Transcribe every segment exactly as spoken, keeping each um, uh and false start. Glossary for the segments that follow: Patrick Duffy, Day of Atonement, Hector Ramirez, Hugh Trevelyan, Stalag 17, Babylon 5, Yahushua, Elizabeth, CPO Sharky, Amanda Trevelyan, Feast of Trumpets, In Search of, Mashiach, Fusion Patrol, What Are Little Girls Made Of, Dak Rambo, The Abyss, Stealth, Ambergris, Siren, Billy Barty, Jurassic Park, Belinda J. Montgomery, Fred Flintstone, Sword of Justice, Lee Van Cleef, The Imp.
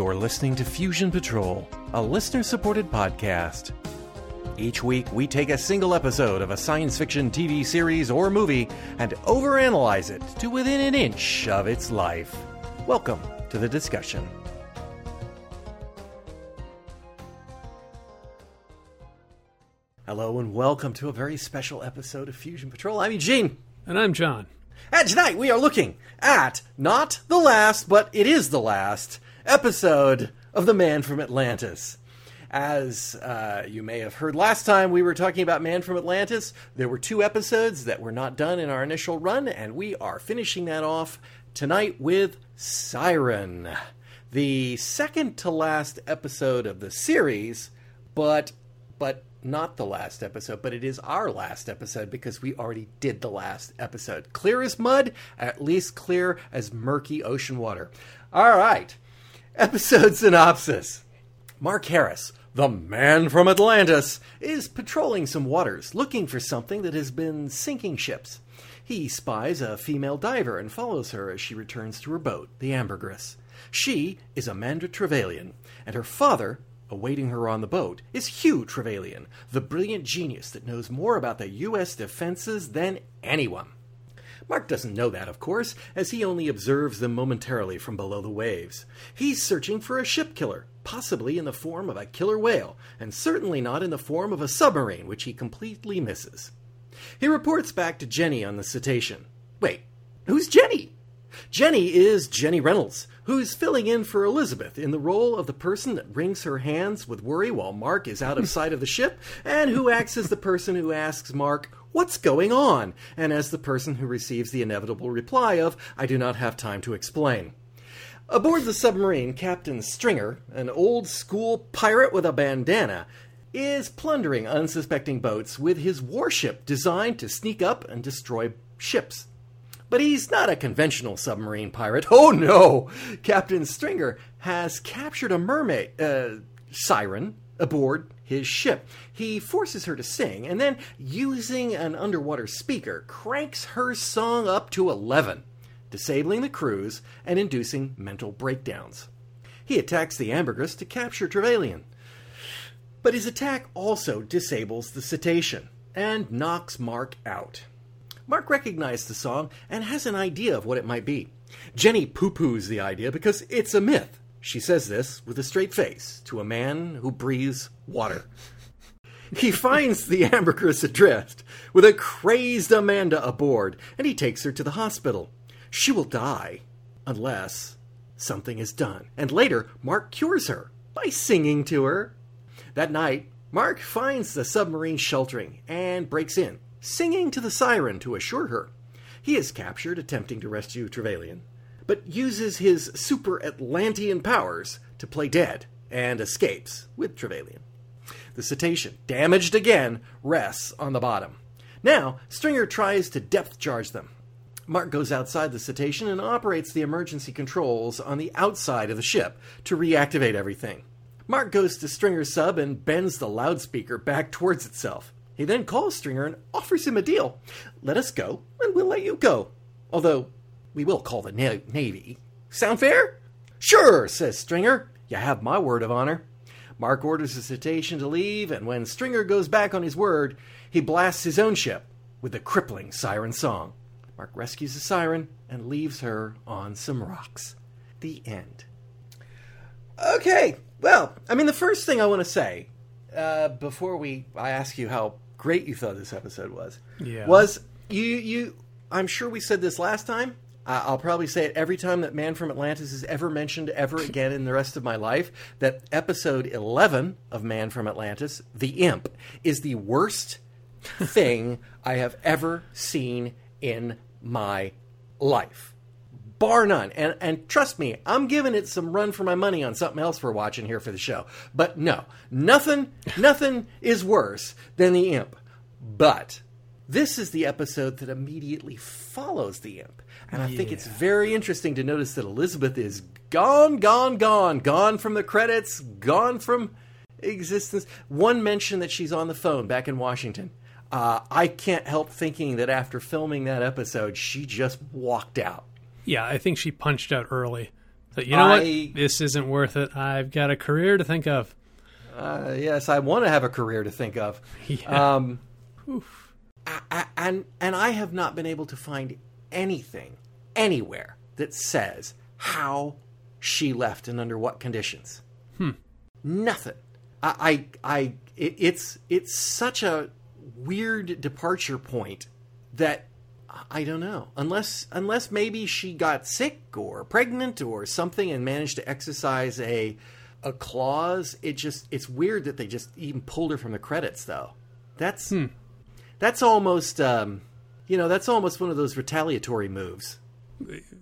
You're listening to Fusion Patrol, a listener-supported podcast. Each week, we take a single episode of a science fiction T V series or movie and overanalyze it to within an inch of its life. Welcome to the discussion. Hello and welcome to a very special episode of Fusion Patrol. I'm Eugene. And I'm John. And tonight we are looking at not the last, but it is the last episode of The Man from Atlantis. As uh, you may have heard last time we were talking about Man from Atlantis, there were two episodes that were not done in our initial run, and we are finishing that off tonight with Siren, the second to last episode of the series, but but not the last episode, but it is our last episode because we already did the last episode. Clear as mud, at least clear as murky ocean water. All right, episode synopsis. Mark Harris, the man from Atlantis, is patrolling some waters, looking for something that has been sinking ships. He spies a female diver and follows her as she returns to her boat, the Ambergris. She is Amanda Trevelyan, and her father, awaiting her on the boat, is Hugh Trevelyan, the brilliant genius that knows more about the U S defenses than anyone. Mark doesn't know that, of course, as he only observes them momentarily from below the waves. He's searching for a ship killer, possibly in the form of a killer whale, and certainly not in the form of a submarine, which he completely misses. He reports back to Jenny on the Cetacean. Wait, who's Jenny? Jenny is Jenny Reynolds, who's filling in for Elizabeth in the role of the person that wrings her hands with worry while Mark is out of sight of the ship, and who acts as the person who asks Mark, "What's going on?" and as the person who receives the inevitable reply of, "I do not have time to explain." Aboard the submarine, Captain Stringer, an old-school pirate with a bandana, is plundering unsuspecting boats with his warship designed to sneak up and destroy ships. But he's not a conventional submarine pirate. Oh no! Captain Stringer has captured a mermaid, uh, siren, aboard his ship. He forces her to sing, and then, using an underwater speaker, cranks her song up to eleven, disabling the crews and inducing mental breakdowns. He attacks the Ambergris to capture Trevelyan. But his attack also disables the Cetacean and knocks Mark out. Mark recognizes the song and has an idea of what it might be. Jenny poo-poos the idea because it's a myth. She says this with a straight face to a man who breathes water. He finds the Ambergris adrift with a crazed Amanda aboard, and he takes her to the hospital. She will die unless something is done. And later, Mark cures her by singing to her. That night, Mark finds the submarine sheltering and breaks in, singing to the siren to assure her. He is captured attempting to rescue Trevelyan, but uses his super Atlantean powers to play dead and escapes with Trevelyan. The Cetacean, damaged again, rests on the bottom. Now, Stringer tries to depth charge them. Mark goes outside the Cetacean and operates the emergency controls on the outside of the ship to reactivate everything. Mark goes to Stringer's sub and bends the loudspeaker back towards itself. He then calls Stringer and offers him a deal. Let us go, and we'll let you go. Although, we will call the na- Navy. Sound fair? Sure, says Stringer. You have my word of honor. Mark orders the Cetacean to leave, and when Stringer goes back on his word, he blasts his own ship with the crippling siren song. Mark rescues the siren and leaves her on some rocks. The end. Okay, well, I mean, the first thing I want to say, uh, before we, I ask you how great you thought this episode was, yeah. was you, you, I'm sure we said this last time. I, I'll probably say it every time that Man from Atlantis is ever mentioned ever again in the rest of my life, that episode eleven of Man from Atlantis, The Imp, is the worst thing I have ever seen in my life, bar none, and and trust me, I'm giving it some run for my money on something else we're watching here for the show, but no, nothing nothing is worse than The Imp. But this is the episode that immediately follows The Imp, and I yeah. think it's very interesting to notice that Elizabeth is gone gone gone gone from the credits, gone from existence. One mention that she's on the phone back in Washington. Uh, I can't help thinking that after filming that episode, she just walked out. Yeah, I think she punched out early. So, you know I, what? This isn't worth it. I've got a career to think of. Uh, yes, I want to have a career to think of. Yeah. Um, Oof. I, I, and, and I have not been able to find anything anywhere that says how she left and under what conditions. Hmm. Nothing. I, I, I it, it's, it's such a weird departure point that I don't know, unless, unless maybe she got sick or pregnant or something and managed to exercise a, a clause. It just, it's weird that they just even pulled her from the credits though. That's, hmm. that's almost, um, you know, that's almost one of those retaliatory moves.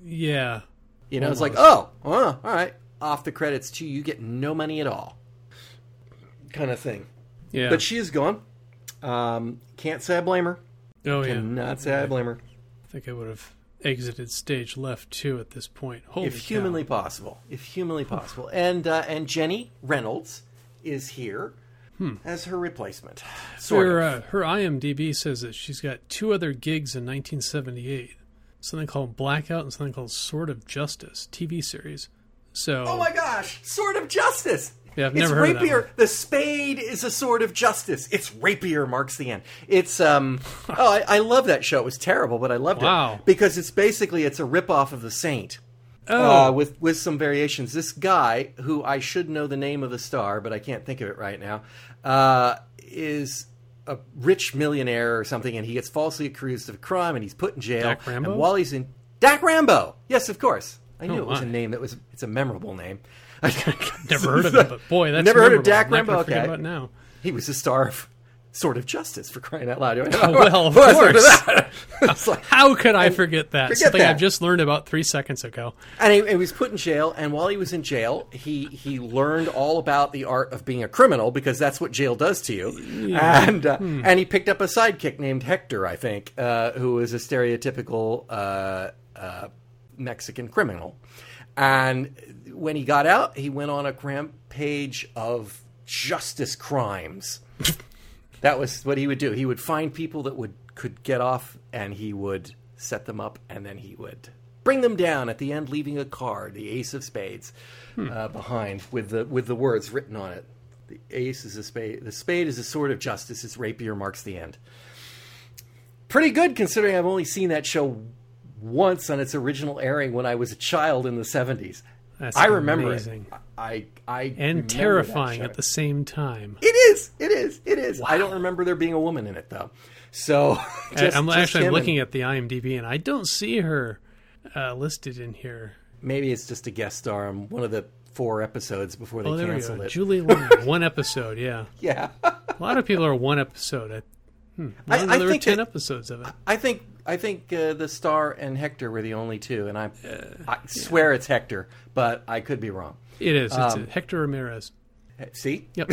Yeah. You know, almost. It's like, oh, oh, all right. Off the credits too. You get no money at all. Kind of thing. Yeah. But she is gone. Um, can't say I blame her. Oh, yeah. Cannot say I blame her. I think I would have exited stage left, too, at this point. Holy if humanly cow. possible. If humanly possible. And uh, and Jenny Reynolds is here hmm. as her replacement. Sort her, of. Uh, her IMDb says that she's got two other gigs in nineteen seventy-eight. Something called Blackout and something called Sword of Justice, T V series. So, oh, my gosh! Sword of Justice! Yeah, I've never it's heard rapier. Of that one. The spade is a sword of justice. It's rapier marks the end. It's um. oh, I, I love that show. It was terrible, but I loved wow. it because it's basically it's a ripoff of The Saint. Oh, uh, with with some variations. This guy who I should know the name of the star, but I can't think of it right now, uh, is a rich millionaire or something, and he gets falsely accused of crime, and he's put in jail. Dak Rambo. And while he's in Dak Rambo, yes, of course. I knew oh, it was my. a name that was. It's a memorable name. I've never heard of him, but boy, that's never memorable. Heard of Dak Rambo. Okay, forget about now. He was the star of Sword of Justice, for crying out loud. Oh, well, of course. Like, how could I forget that? Forget Something that. I've just learned about three seconds ago. And he, he was put in jail, and while he was in jail, he he learned all about the art of being a criminal because that's what jail does to you. Yeah. And uh, hmm. and he picked up a sidekick named Hector, I think, uh, who is a stereotypical uh, uh, Mexican criminal. And when he got out, he went on a rampage of justice crimes. That was what he would do. He would find people that would could get off, and he would set them up, and then he would bring them down at the end, leaving a card, the Ace of Spades, hmm. uh, behind with the with the words written on it. The Ace is a spade. The spade is a sword of justice. Its rapier marks the end. Pretty good, considering I've only seen that show once on its original airing when I was a child in the seventies. That's I remember amazing. It. I, I and terrifying at the same time. It is. It is. It is. Wow. I don't remember there being a woman in it though. So just, I'm just actually I'm looking and, at the IMDb and I don't see her uh, listed in here. Maybe it's just a guest star on one of the four episodes before they oh, canceled it. Julie Long, one episode. Yeah. Yeah. A lot of people are one episode. At, hmm, I, I there think were ten that, episodes of it. I think. I think uh, the star and Hector were the only two, and I, uh, I swear yeah. it's Hector, but I could be wrong. It is. It's um, Hector Ramirez. See? Yep.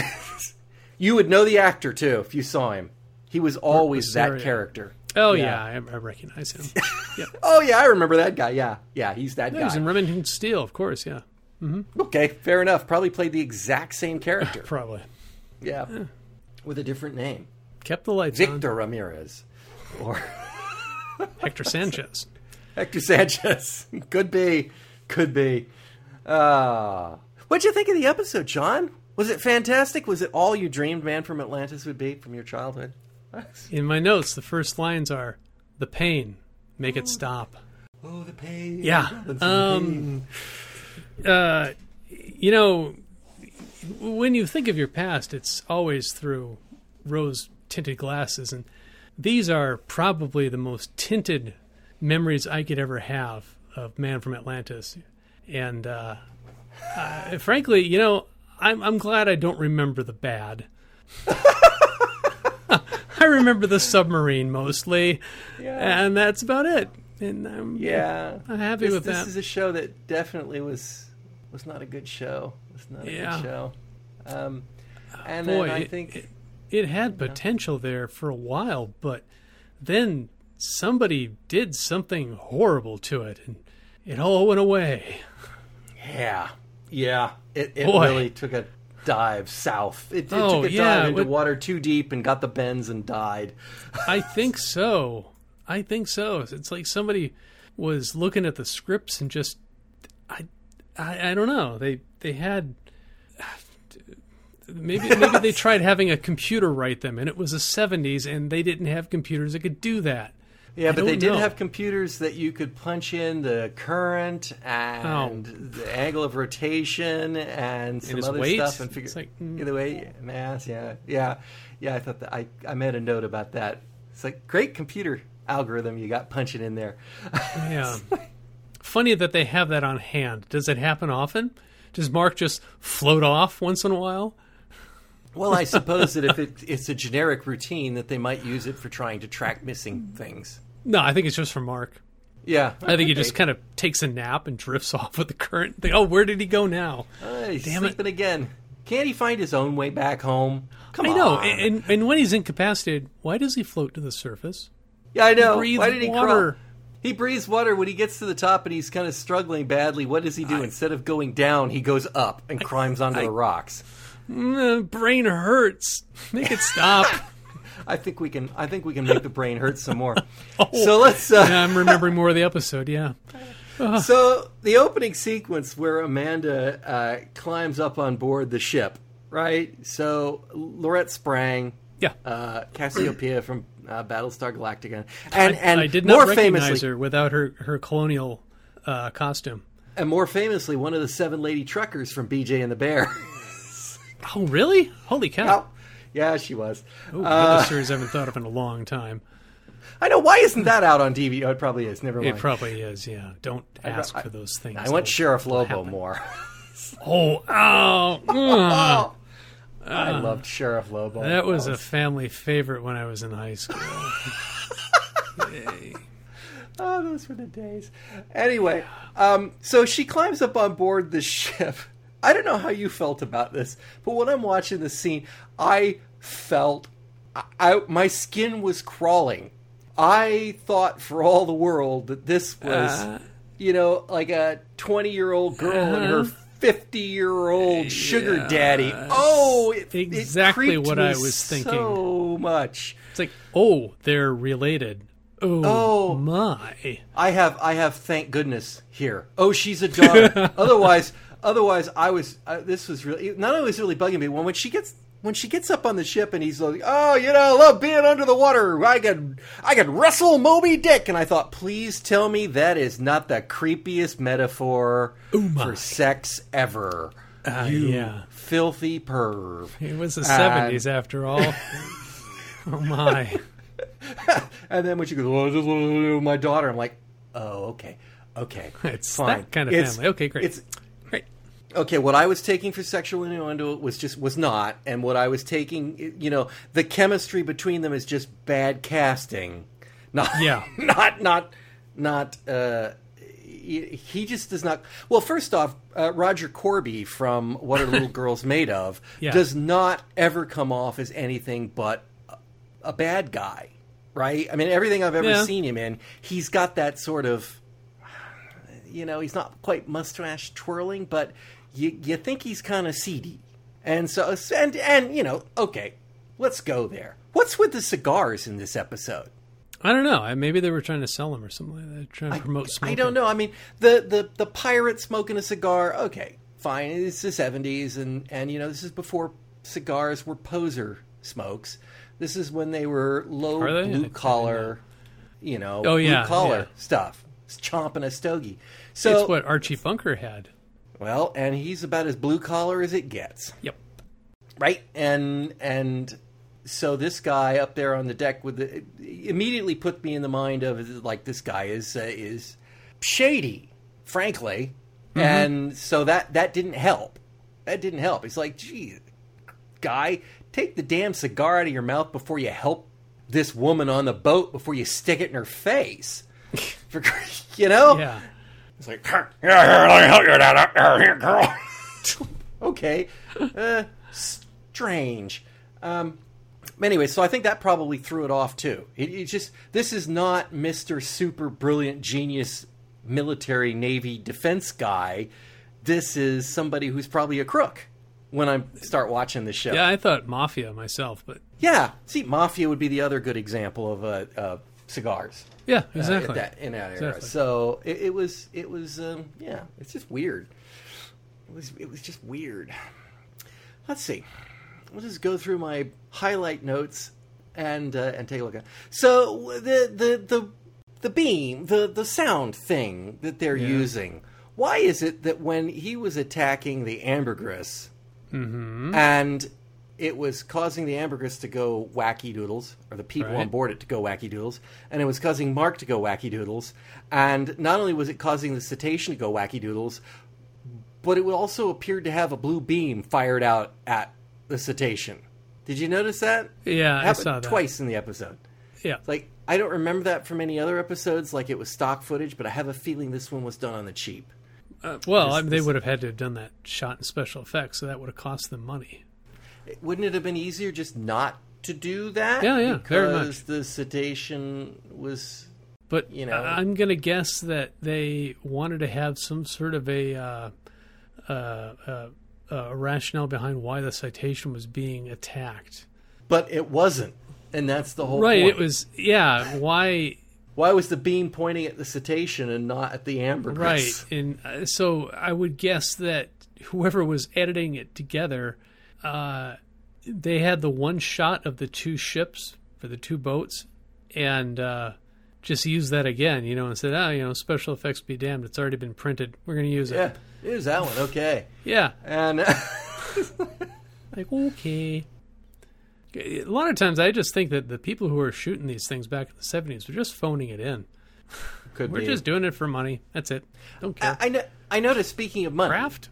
You would know the actor, too, if you saw him. He was always that character. Oh, yeah. yeah I, I recognize him. Yep. Oh, yeah. I remember that guy. Yeah. Yeah. He's that no, guy. He's in Remington Steele, of course. Yeah. Mm-hmm. Okay. Fair enough. Probably played the exact same character. Probably. Yeah. yeah. With a different name. Kept the lights Victor on. Victor Ramirez. Or... Hector Sanchez. Hector Sanchez. Could be. Could be. Uh, what'd you think of the episode, John? Was it fantastic? Was it all you dreamed Man from Atlantis would be from your childhood? In my notes, the first lines are, the pain, make it stop. Oh, the pain. Yeah. Um, pain. Uh, you know, when you think of your past, it's always through rose-tinted glasses, and these are probably the most tinted memories I could ever have of Man from Atlantis. And uh, uh, frankly, you know, I'm, I'm glad I don't remember the bad. I remember the submarine mostly, yeah. and that's about it. And I'm, yeah. I'm happy this, with this that. This is a show that definitely was was not a good show. It's not a yeah. good show. Um, and Boy, then I it, think... It, It had potential there for a while, but then somebody did something horrible to it, and it all went away. Yeah. Yeah. It, it really took a dive south. It, it oh, took a yeah. dive into it, water too deep and got the bends and died. I think so. I think so. It's like somebody was looking at the scripts and just... I I, I don't know. They they had maybe maybe they tried having a computer write them, and it was the seventies, and they didn't have computers that could do that. Yeah, I but they did know. have computers that you could punch in the current and oh. the angle of rotation and some and other weight. stuff and figure like, mm. either way mass. Yeah, yeah, yeah. I thought that I I made a note about that. It's like, great computer algorithm you got punching in there. Yeah. Funny that they have that on hand. Does it happen often? Does Mark just float off once in a while? Well, I suppose that if it, it's a generic routine, that they might use it for trying to track missing things. No, I think it's just for Mark. Yeah. I think he just kind of takes a nap and drifts off with the current thing. Oh, where did he go now? Uh, he's Damn sleeping it. again. Can't he find his own way back home? Come I on. I know. And, and when he's incapacitated, why does he float to the surface? Yeah, I know. He why did he water. crawl? He breathes water. When he gets to the top and he's kind of struggling badly, what does he do? I, Instead of going down, he goes up and I, climbs onto I, the rocks. Mm, brain hurts. Make it stop. I think we can. I think we can make the brain hurt some more. oh, so let's. Uh, yeah, I'm remembering more of the episode. Yeah. Uh. So the opening sequence where Amanda uh, climbs up on board the ship, right? So Lorette Sprang, yeah, uh, Cassiopeia from uh, Battlestar Galactica, and I, and I did not more recognize famously, her without her her colonial uh, costume, and more famously, one of the seven lady truckers from B J and the Bear. Oh, really? Holy cow. Oh, yeah, she was. Oh, another uh, series I haven't thought of in a long time. I know. Why isn't that out on D V D? Oh, it probably is. Never mind. It probably is, yeah. Don't ask I, for those things. I want Sheriff Lobo happen. more. oh, oh, mm. uh, I loved Sheriff Lobo. That was, was a family favorite when I was in high school. Yay. Oh, those were the days. Anyway, um, so she climbs up on board the ship. I don't know how you felt about this, but when I'm watching this scene, I felt I, I, my skin was crawling. I thought for all the world that this was, uh, you know, like a twenty-year-old girl uh, and her fifty-year-old sugar yeah, daddy. Oh, it, exactly it what I was so thinking. So much. It's like, oh, they're related. Oh, oh my! I have, I have. Thank goodness here. Oh, she's a daughter. Otherwise. Otherwise, I was. Uh, this was really not only was really bugging me. When when she gets when she gets up on the ship and he's like, "Oh, you know, I love being under the water. I could I could wrestle Moby Dick." And I thought, please tell me that is not the creepiest metaphor Ooh, for sex ever. Uh, you yeah. filthy perv. It was the seventies and... after all. Oh my! And then when she goes, oh, "My daughter," I'm like, "Oh, okay, okay, it's fine. That kind of it's, family. Okay, great." It's, Okay, what I was taking for sexual innuendo was just was not, and what I was taking, you know, the chemistry between them is just bad casting. Not, yeah, not, not, not. Uh, he just does not. Well, first off, uh, Roger Corby from What Are Little Girls Made Of yeah. does not ever come off as anything but a, a bad guy, right? I mean, everything I've ever yeah. seen him in, he's got that sort of, you know, he's not quite mustache twirling, but. You, you think he's kind of seedy. And so, and, and, you know, okay, let's go there. What's with the cigars in this episode? I don't know. Maybe they were trying to sell them or something like that, trying to I, promote smoking. I don't know. I mean, the, the, the pirate smoking a cigar, okay, fine. It's the seventies, and, and, you know, this is before cigars were poser smokes. This is when they were low blue-collar, you know, oh, yeah, blue-collar yeah. stuff. It's chomping a stogie. So, it's what Archie Bunker had. Well, and he's about as blue collar as it gets. Yep. Right? And and so this guy up there on the deck with the, immediately put me in the mind of, like, this guy is uh, is shady, frankly. Mm-hmm. And so that, that didn't help. That didn't help. It's like, gee, guy, take the damn cigar out of your mouth before you help this woman on the boat, before you stick it in her face. For, you know? Yeah. It's like, here, here, let me help you out here, girl. Okay. Uh, strange. Um, anyway, so I think that probably threw it off, too. It, it just, this is not Mister Super Brilliant Genius Military Navy Defense Guy. This is somebody who's probably a crook when I start watching this show. Yeah, I thought Mafia myself, but... Yeah. See, Mafia would be the other good example of a... Uh, uh, cigars. Yeah, exactly. Uh, that, in that era. Exactly. So it, it was, it was, um, yeah, it's just weird. was it was just weird. Let's see. We'll just go through my highlight notes and uh, and take a look at it. So the the the the beam, the the sound thing that they're yeah. using. Why is it that when he was attacking the ambergris, mm-hmm. and it was causing the ambergris to go wacky doodles, or the people right. on board it to go wacky doodles, and it was causing Mark to go wacky doodles, and not only was it causing the cetacean to go wacky doodles, but it also appeared to have a blue beam fired out at the cetacean. Did you notice that? Yeah, I saw that. Twice in the episode. Yeah. Like, I don't remember that from any other episodes, like it was stock footage, but I have a feeling this one was done on the cheap. Uh, well, this, I mean, they would have had to have done that shot in special effects, so that would have cost them money. Wouldn't it have been easier just not to do that? Yeah, yeah, very much. Because the cetacean was, but you know, I'm going to guess that they wanted to have some sort of a uh, uh, uh, uh, rationale behind why the cetacean was being attacked. But it wasn't, and that's the whole right, point. Right, it was, yeah, why... Why was the beam pointing at the cetacean and not at the ambergris? Right, and uh, so I would guess that whoever was editing it together, uh, they had the one shot of the two ships for the two boats, and uh, just used that again, you know, and said, "Ah, oh, you know, special effects be damned, it's already been printed. We're going to use yeah, it." Yeah, use that one, okay. Yeah, and like okay. A lot of times I just think that the people who were shooting these things back in the seventies were just phoning it in. Could we're be. just doing it for money. That's it. Don't care. I, I, no, I noticed, speaking of money. Craft?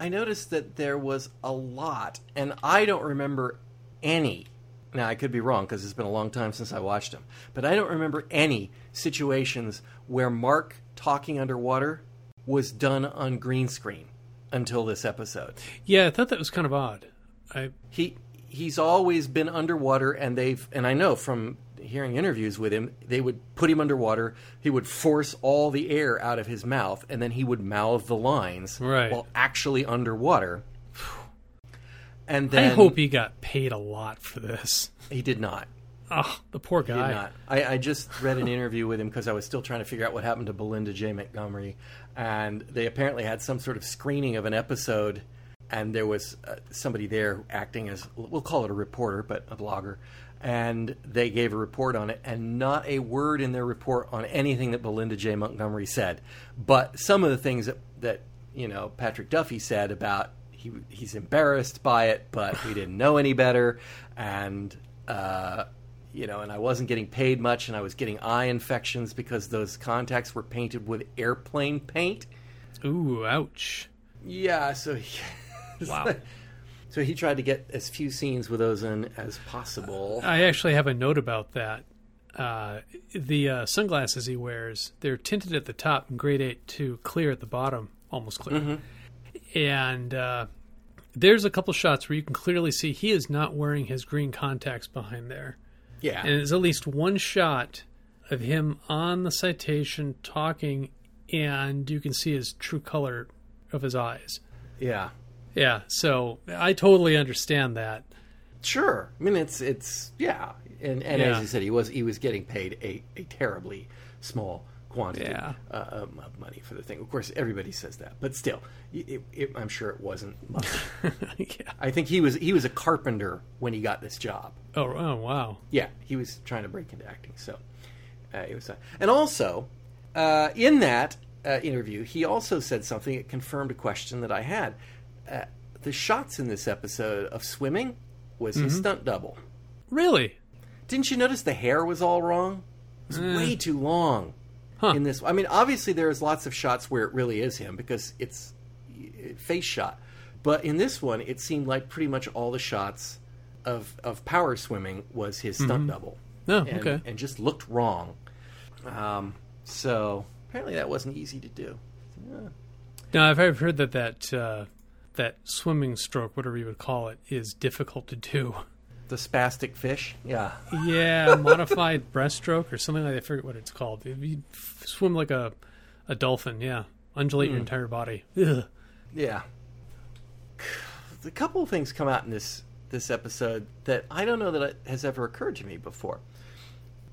I noticed that there was a lot, and I don't remember any. Now, I could be wrong because it's been a long time since I watched them. But I don't remember any situations where Mark talking underwater was done on green screen until this episode. Yeah, I thought that was kind of odd. I He... He's always been underwater, and they've and I know from hearing interviews with him, they would put him underwater. He would force all the air out of his mouth, and then he would mouth the lines right. while actually underwater. And then, I hope he got paid a lot for this. He did not. Oh, the poor guy. He did not. I, I just read an interview with him because I was still trying to figure out what happened to Belinda J. Montgomery, and they apparently had some sort of screening of an episode. And there was uh, somebody there acting as, we'll call it a reporter, but a blogger. And they gave a report on it, and not a word in their report on anything that Belinda J. Montgomery said. But some of the things that, that you know, Patrick Duffy said about he he's embarrassed by it, but we didn't know any better. And, uh, you know, and I wasn't getting paid much, and I was getting eye infections because those contacts were painted with airplane paint. Ooh, ouch. Yeah, so... He, wow. So he tried to get as few scenes with those in as possible. I actually have a note about that. Uh, the uh, sunglasses he wears, they're tinted at the top and grade eight to clear at the bottom, almost clear. Mm-hmm. And uh, there's a couple shots where you can clearly see he is not wearing his green contacts behind there. Yeah. And there's at least one shot of him on the citation talking, and you can see his true color of his eyes. Yeah. Yeah, so I totally understand that. Sure, I mean it's it's yeah, and and yeah. as you said, he was he was getting paid a, a terribly small quantity yeah. uh, of money for the thing. Of course, everybody says that, but still, it, it, I'm sure it wasn't much. yeah. I think he was he was a carpenter when he got this job. Oh, oh wow! Yeah, he was trying to break into acting, so uh, it was. Uh, and also, uh, in that uh, interview, he also said something that confirmed a question that I had. Uh, the shots in this episode of swimming was mm-hmm. his stunt double. Really? Didn't you notice the hair was all wrong? It was eh. way too long huh. in this. I mean, obviously there's lots of shots where it really is him because it's face shot. But in this one, it seemed like pretty much all the shots of, of power swimming was his stunt mm-hmm. double. Oh, and, okay. And just looked wrong. Um, so apparently that wasn't easy to do. Yeah. Now, I've heard that that... Uh... that swimming stroke, whatever you would call it, is difficult to do. The spastic fish? Yeah. Yeah, modified breaststroke or something like that. I forget what it's called. You swim like a, a dolphin, yeah. Undulate mm. your entire body. Ugh. Yeah. A couple of things come out in this, this episode that I don't know that it has ever occurred to me before.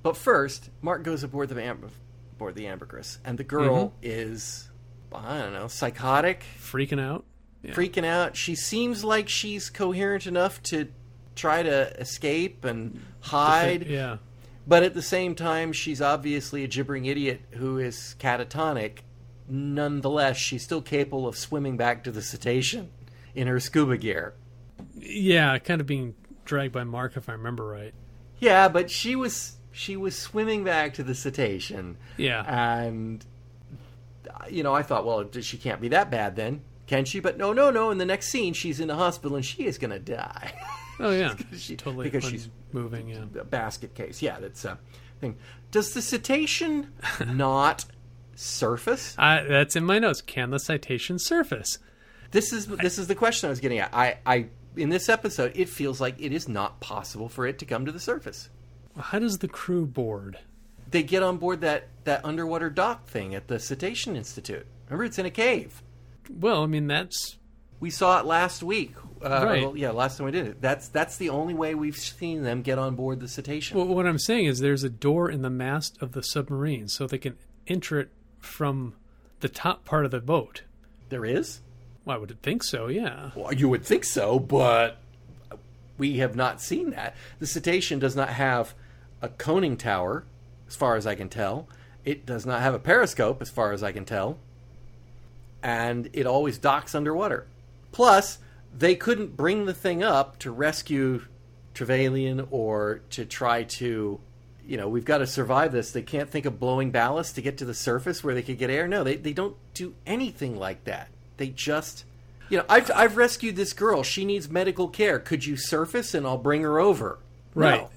But first, Mark goes aboard the, amb- aboard the ambergris, and the girl mm-hmm. is, I don't know, psychotic? Freaking out? yeah. freaking out. She seems like she's coherent enough to try to escape and hide. Yeah. But at the same time, she's obviously a gibbering idiot who is catatonic. Nonetheless, she's still capable of swimming back to the cetacean in her scuba gear. Yeah, kind of being dragged by Mark, if I remember right. Yeah, but she was she was swimming back to the cetacean. Yeah. And, you know, I thought, well, she can't be that bad then, can she? But no, no, no. In the next scene, she's in the hospital and she is going to die. Oh, yeah. she, totally. Because she's moving, yeah. A basket case. Yeah, that's a thing. Does the cetacean not surface? I, that's in my notes. Can the cetacean surface? This is this is the question I was getting at. I, I in this episode, it feels like it is not possible for it to come to the surface. How does the crew board? They get on board that, that underwater dock thing at the Cetacean Institute. Remember, it's in a cave. Well, I mean, that's... We saw it last week. Uh, right. Well, yeah, last time we did it. That's that's the only way we've seen them get on board the Cetacean. Well, what I'm saying is there's a door in the mast of the submarine, so they can enter it from the top part of the boat. There is? Well, I would think so, yeah. Well, you would think so, but we have not seen that. The Cetacean does not have a coning tower, as far as I can tell. It does not have a periscope, as far as I can tell. And it always docks underwater. Plus, they couldn't bring the thing up to rescue Trevelyan or to try to, you know, we've got to survive this. They can't think of blowing ballast to get to the surface where they could get air. No, they, they don't do anything like that. They just, you know, I've I've rescued this girl. She needs medical care. Could you surface and I'll bring her over? Right, no.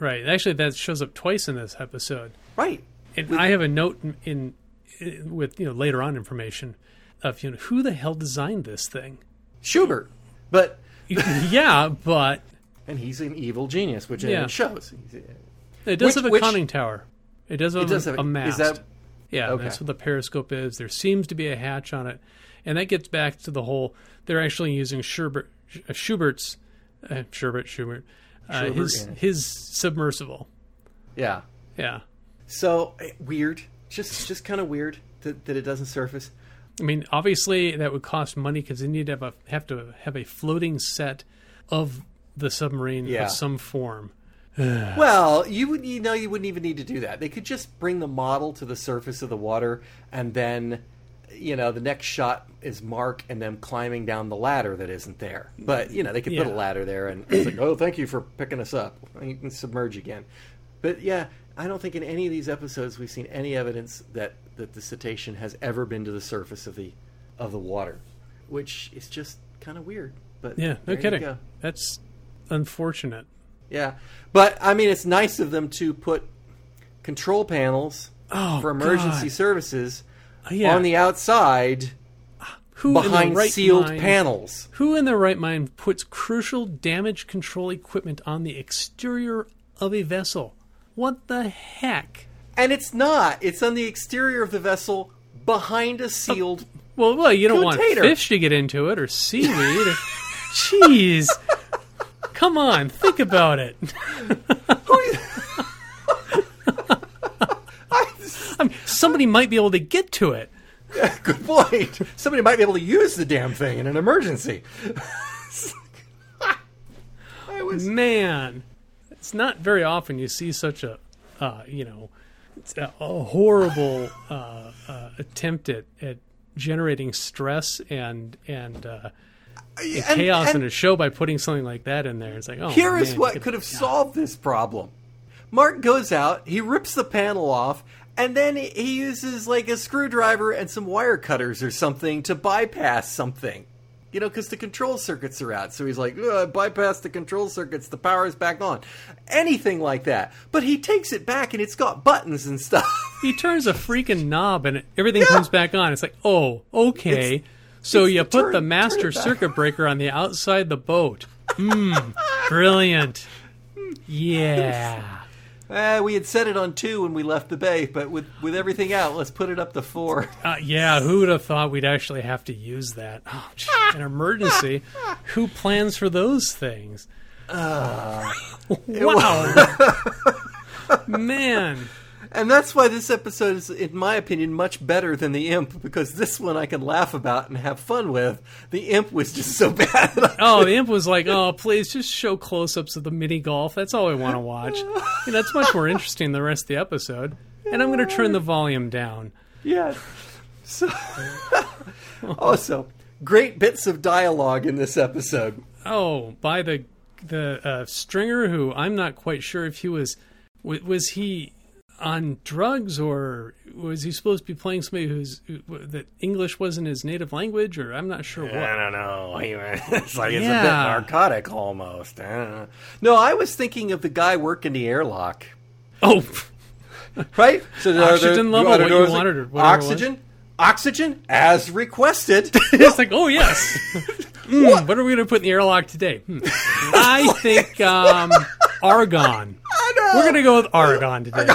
Right. Actually, that shows up twice in this episode. Right. And with, I have a note in, in, in with you know later on information of you know who the hell designed this thing? Schubert. But yeah, but and he's an evil genius, which yeah. it shows. It does which, have a which, conning tower. It does have, it does have a, a mast. Is that, yeah, okay. That's what the periscope is. There seems to be a hatch on it. And that gets back to the whole, they're actually using Schubert, Schubert's, uh, Schubert, Schubert, uh, Schubert his, his submersible. Yeah. Yeah. So, weird. Just just kind of weird that, that it doesn't surface. I mean, obviously that would cost money because they need to have, a, have to have a floating set of the submarine yeah. of some form. Well, you would you know you wouldn't even need to do that. They could just bring the model to the surface of the water and then... You know, the next shot is Mark and them climbing down the ladder that isn't there. But, you know, they could yeah. put a ladder there and it's like, oh, thank you for picking us up. You can submerge again. But, yeah, I don't think in any of these episodes we've seen any evidence that, that the cetacean has ever been to the surface of the of the water, which is just kind of weird. But yeah, no kidding. That's unfortunate. Yeah. But, I mean, it's nice of them to put control panels oh, for emergency God. services Yeah. on the outside, who behind right sealed mind, panels. Who in their right mind puts crucial damage control equipment on the exterior of a vessel? What the heck? And it's not. It's on the exterior of the vessel behind a sealed uh, Well, well, you don't container. Want fish to get into it or seaweed. Or, jeez. Come on. Think about it. I mean, somebody might be able to get to it. Yeah, good point. Somebody might be able to use the damn thing in an emergency. I was... Man, it's not very often you see such a, uh, you know, it's a, a horrible uh, uh, attempt at, at generating stress and and, uh, and, and chaos and, in a show by putting something like that in there. It's like, oh, here man, is what could, could have yeah. solved this problem. Mark goes out, he rips the panel off, and then he uses, like, a screwdriver and some wire cutters or something to bypass something. You know, because the control circuits are out. So he's like, I bypassed the control circuits, the power's back on. Anything like that. But he takes it back, and it's got buttons and stuff. He turns a freaking knob, and everything yeah. comes back on. It's like, oh, okay. It's, so it's you the put turn, the master circuit breaker on the outside the boat. Mmm, brilliant. Yeah. Uh, we had set it on two when we left the bay, but with, with everything out, let's put it up to four. Uh, yeah, who would have thought we'd actually have to use that? Oh, geez, an emergency. Who plans for those things? Uh, wow. Man. And that's why this episode is, in my opinion, much better than The Imp, because this one I can laugh about and have fun with. The Imp was just so bad. Oh, The Imp was like, oh, please just show close-ups of the mini-golf. That's all I want to watch. Yeah, that's much more interesting than the rest of the episode. And I'm going to turn the volume down. Yeah. So, also, great bits of dialogue in this episode. Oh, by the the uh, Stringer, who I'm not quite sure if he was... Was he... on drugs, or was he supposed to be playing somebody who's who, that English wasn't his native language, or I'm not sure what. I don't know. It's like it's yeah. a bit narcotic almost. I don't know. No, I was thinking of the guy working the airlock. Oh, right. So there, oxygen level, what you wanted, or oxygen, oxygen as requested. It's like, oh yes. mm, what? what are we going to put in the airlock today? Hmm. I think um, argon. I know. We're going to go with argon today.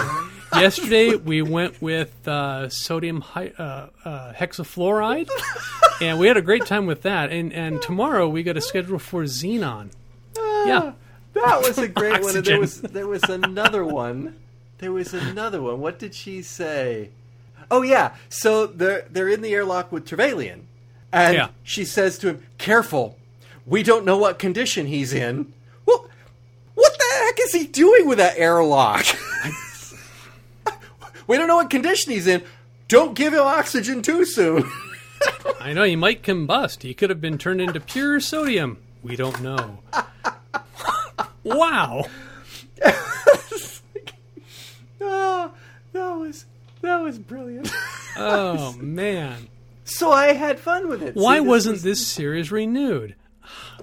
Yesterday, we went with uh, sodium hi- uh, uh, hexafluoride, and we had a great time with that. And, and tomorrow, we got a schedule for xenon. Uh, yeah. That was a great Oxygen. one. And there was, there was another one. There was another one. What did she say? Oh, yeah. So they're, they're in the airlock with Trevelyan, and yeah. she says to him, careful, we don't know what condition he's in. Well, what the heck is he doing with that airlock? We don't know what condition he's in. Don't give him oxygen too soon. I know, he might combust. He could have been turned into pure sodium. We don't know. Wow. Oh, that was that was brilliant. Oh, man. So I had fun with it. Why See, this wasn't was... this series renewed?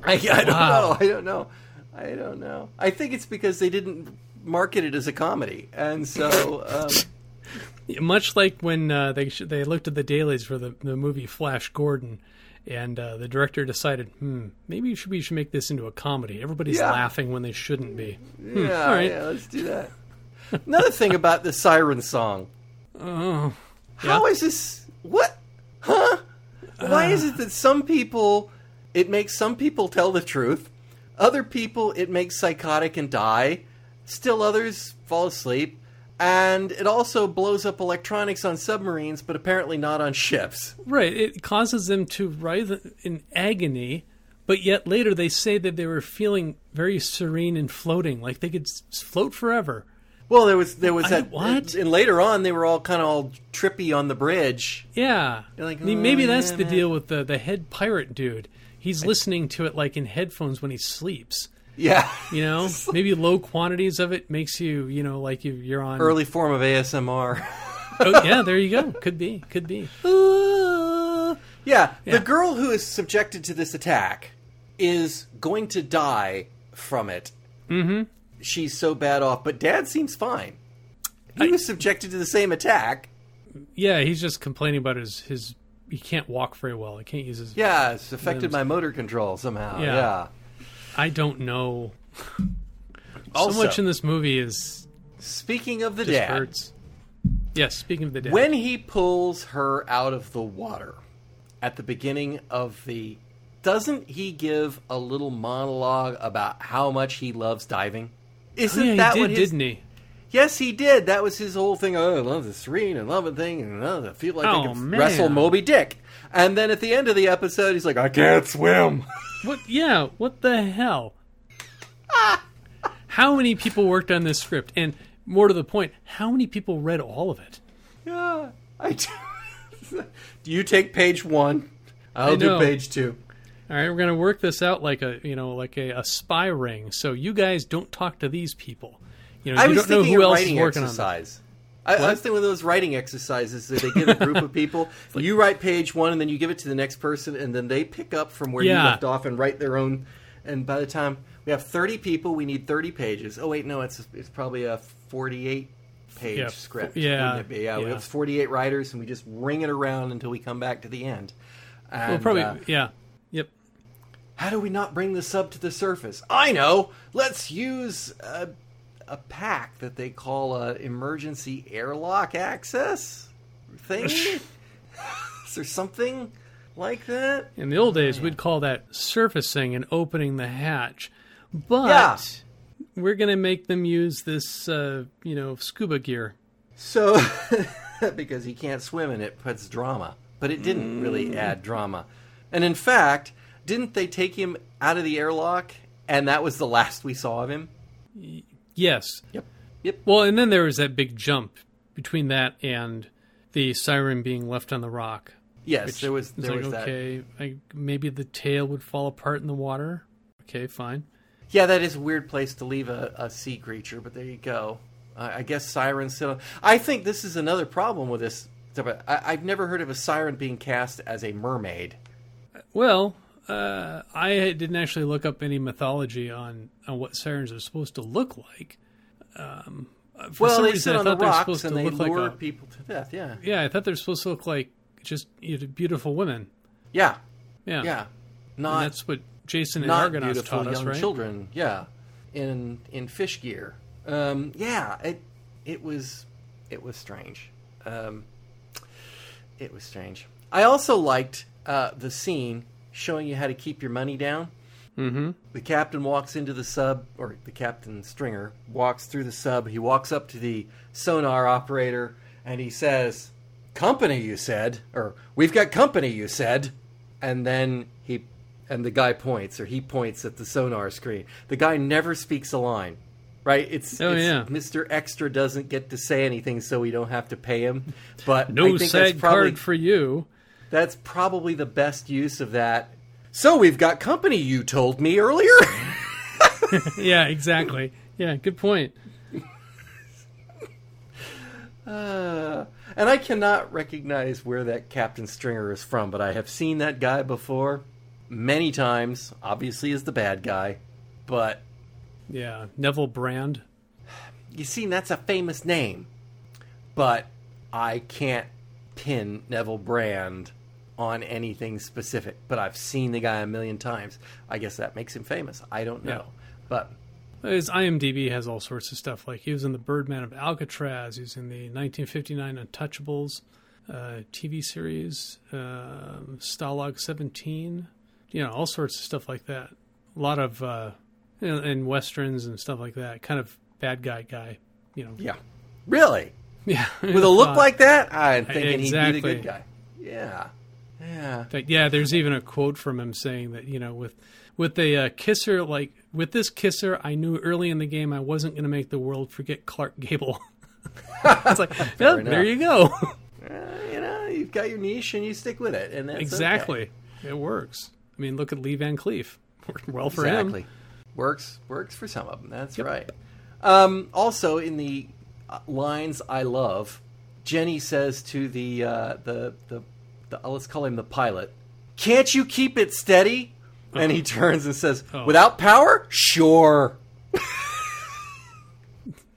I, I don't wow. know. I don't know. I don't know. I think it's because they didn't market it as a comedy. And so... Um, much like when uh, they sh- they looked at the dailies for the, the movie Flash Gordon, and uh, the director decided, hmm, maybe you should, we should make this into a comedy. Everybody's yeah. laughing when they shouldn't be. Hmm, yeah, all right. yeah, let's do that. Another thing about the Siren song. Oh, yeah. How is this? What? Huh? Why uh, is it that some people, it makes some people tell the truth, other people it makes psychotic and die, still others fall asleep, and it also blows up electronics on submarines, but apparently not on ships. Right. It causes them to writhe in agony, but yet later they say that they were feeling very serene and floating, like they could float forever. Well, there was there was I, that. What? And later on, they were all kind of all trippy on the bridge. Yeah. Like, I mean, oh, maybe man, that's the man. deal with the, the head pirate dude. He's I, listening to it like in headphones when he sleeps. Yeah. You know, maybe low quantities of it makes you, you know, like you, you're on... Early form of A S M R. Oh, yeah, there you go. Could be. Could be. Uh, yeah, yeah, the girl who is subjected to this attack is going to die from it. Mm-hmm. She's so bad off, but Dad seems fine. He I, was subjected to the same attack. Yeah, he's just complaining about his... his he can't walk very well. He can't use his... Yeah, it's affected limbs. My motor control somehow. Yeah. yeah. I don't know. Also, so much in this movie is... Speaking of the dad. Hurts. Yes, speaking of the dad. When he pulls her out of the water at the beginning of the... Doesn't he give a little monologue about how much he loves diving? Isn't oh, yeah, that he did, what his, didn't he? Yes, he did. That was his whole thing. Oh, I love the serene and love the thing. And I feel like oh, I can man. wrestle Moby Dick. And then at the end of the episode, he's like, I can't swim. What? Yeah, what the hell? How many people worked on this script? And more to the point, how many people read all of it? Yeah, I do. Do you take page one? I'll do page two. All right, we're going to work this out like a, you know, like a, a spy ring. So you guys don't talk to these people. You know, I you was don't know who else is working exercise. on I, I was thinking of those writing exercises that they give a group of people. Like, you write page one, and then you give it to the next person, and then they pick up from where yeah. you left off and write their own. And by the time we have thirty people, we need thirty pages. Oh, wait, no, it's it's probably a forty-eight page yeah. script. Yeah. Yeah, yeah, we have forty-eight writers, and we just ring it around until we come back to the end. And, well, probably, uh, yeah. Yep. How do we not bring this up to the surface? I know! Let's use... Uh, a pack that they call a emergency airlock access thing? Is there something like that? In the old days, oh, yeah. we'd call that surfacing and opening the hatch. But yeah. we're going to make them use this, uh, you know, scuba gear. So, because he can't swim and it puts drama. But it didn't mm. really add drama. And in fact, didn't they take him out of the airlock and that was the last we saw of him? Yes. Yep. Yep. Well, and then there was that big jump between that and the siren being left on the rock. Yes, there was, there was, was like, that. Okay, I, maybe the tail would fall apart in the water. Okay, fine. Yeah, that is a weird place to leave a, a sea creature, but there you go. Uh, I guess sirens still... I think this is another problem with this. I, I've never heard of a siren being cast as a mermaid. Well, uh, I didn't actually look up any mythology on, on what sirens are supposed to look like. Um, for well, some they reason, sit on the rocks and they lure like a, people to death, yeah. Yeah, I thought they were supposed to look like just you know, beautiful women. Yeah. Yeah. Yeah. Not, that's what Jason and Argonauts taught us, right? Children, yeah. In in fish gear. Um, yeah, it it was it was strange. Um, it was strange. I also liked uh, the scene showing you how to keep your money down. Mm-hmm. The captain walks into the sub, or the Captain Stringer walks through the sub. He walks up to the sonar operator and he says, "Company, you said," or "We've got company, you said." And then he and the guy points, or he points at the sonar screen. The guy never speaks a line. Right, it's, oh, it's yeah. Mister Extra doesn't get to say anything, so we don't have to pay him. But no I think sad that's probably, card for you. That's probably the best use of that. "So we've got company, you told me earlier." Yeah, exactly. Yeah, good point. Uh, and I cannot recognize where that Captain Stringer is from, but I have seen that guy before many times. Obviously, as the bad guy, but. Yeah, Neville Brand. You see, that's a famous name. But I can't pin Neville Brand on anything specific. But I've seen the guy a million times. I guess that makes him famous. I don't know. Yeah. But his IMDb has all sorts of stuff. Like, he was in the Birdman of Alcatraz. He was in the nineteen fifty-nine Untouchables uh, T V series. Uh, Stalag seventeen. You know, all sorts of stuff like that. A lot of... Uh, and westerns and stuff like that, kind of bad guy guy, you know. Yeah, really. Yeah, with a look uh, like that, I'm thinking exactly. He'd be the good guy. Yeah, yeah. In fact, yeah, there's even a quote from him saying that you know, with with a uh, kisser like with this kisser, I knew early in the game I wasn't going to make the world forget Clark Gable. It's like, yeah, there you go. uh, you know, you've got your niche and you stick with it, and that's exactly okay. It works. I mean, look at Lee Van Cleef. Worked well for exactly. him. Works works for some of them. That's yep. right. Um, also, in the lines I love, Jenny says to the, uh, the, the, the, let's call him the pilot, "Can't you keep it steady?" Oh. And he turns and says, oh. "Without power? Sure."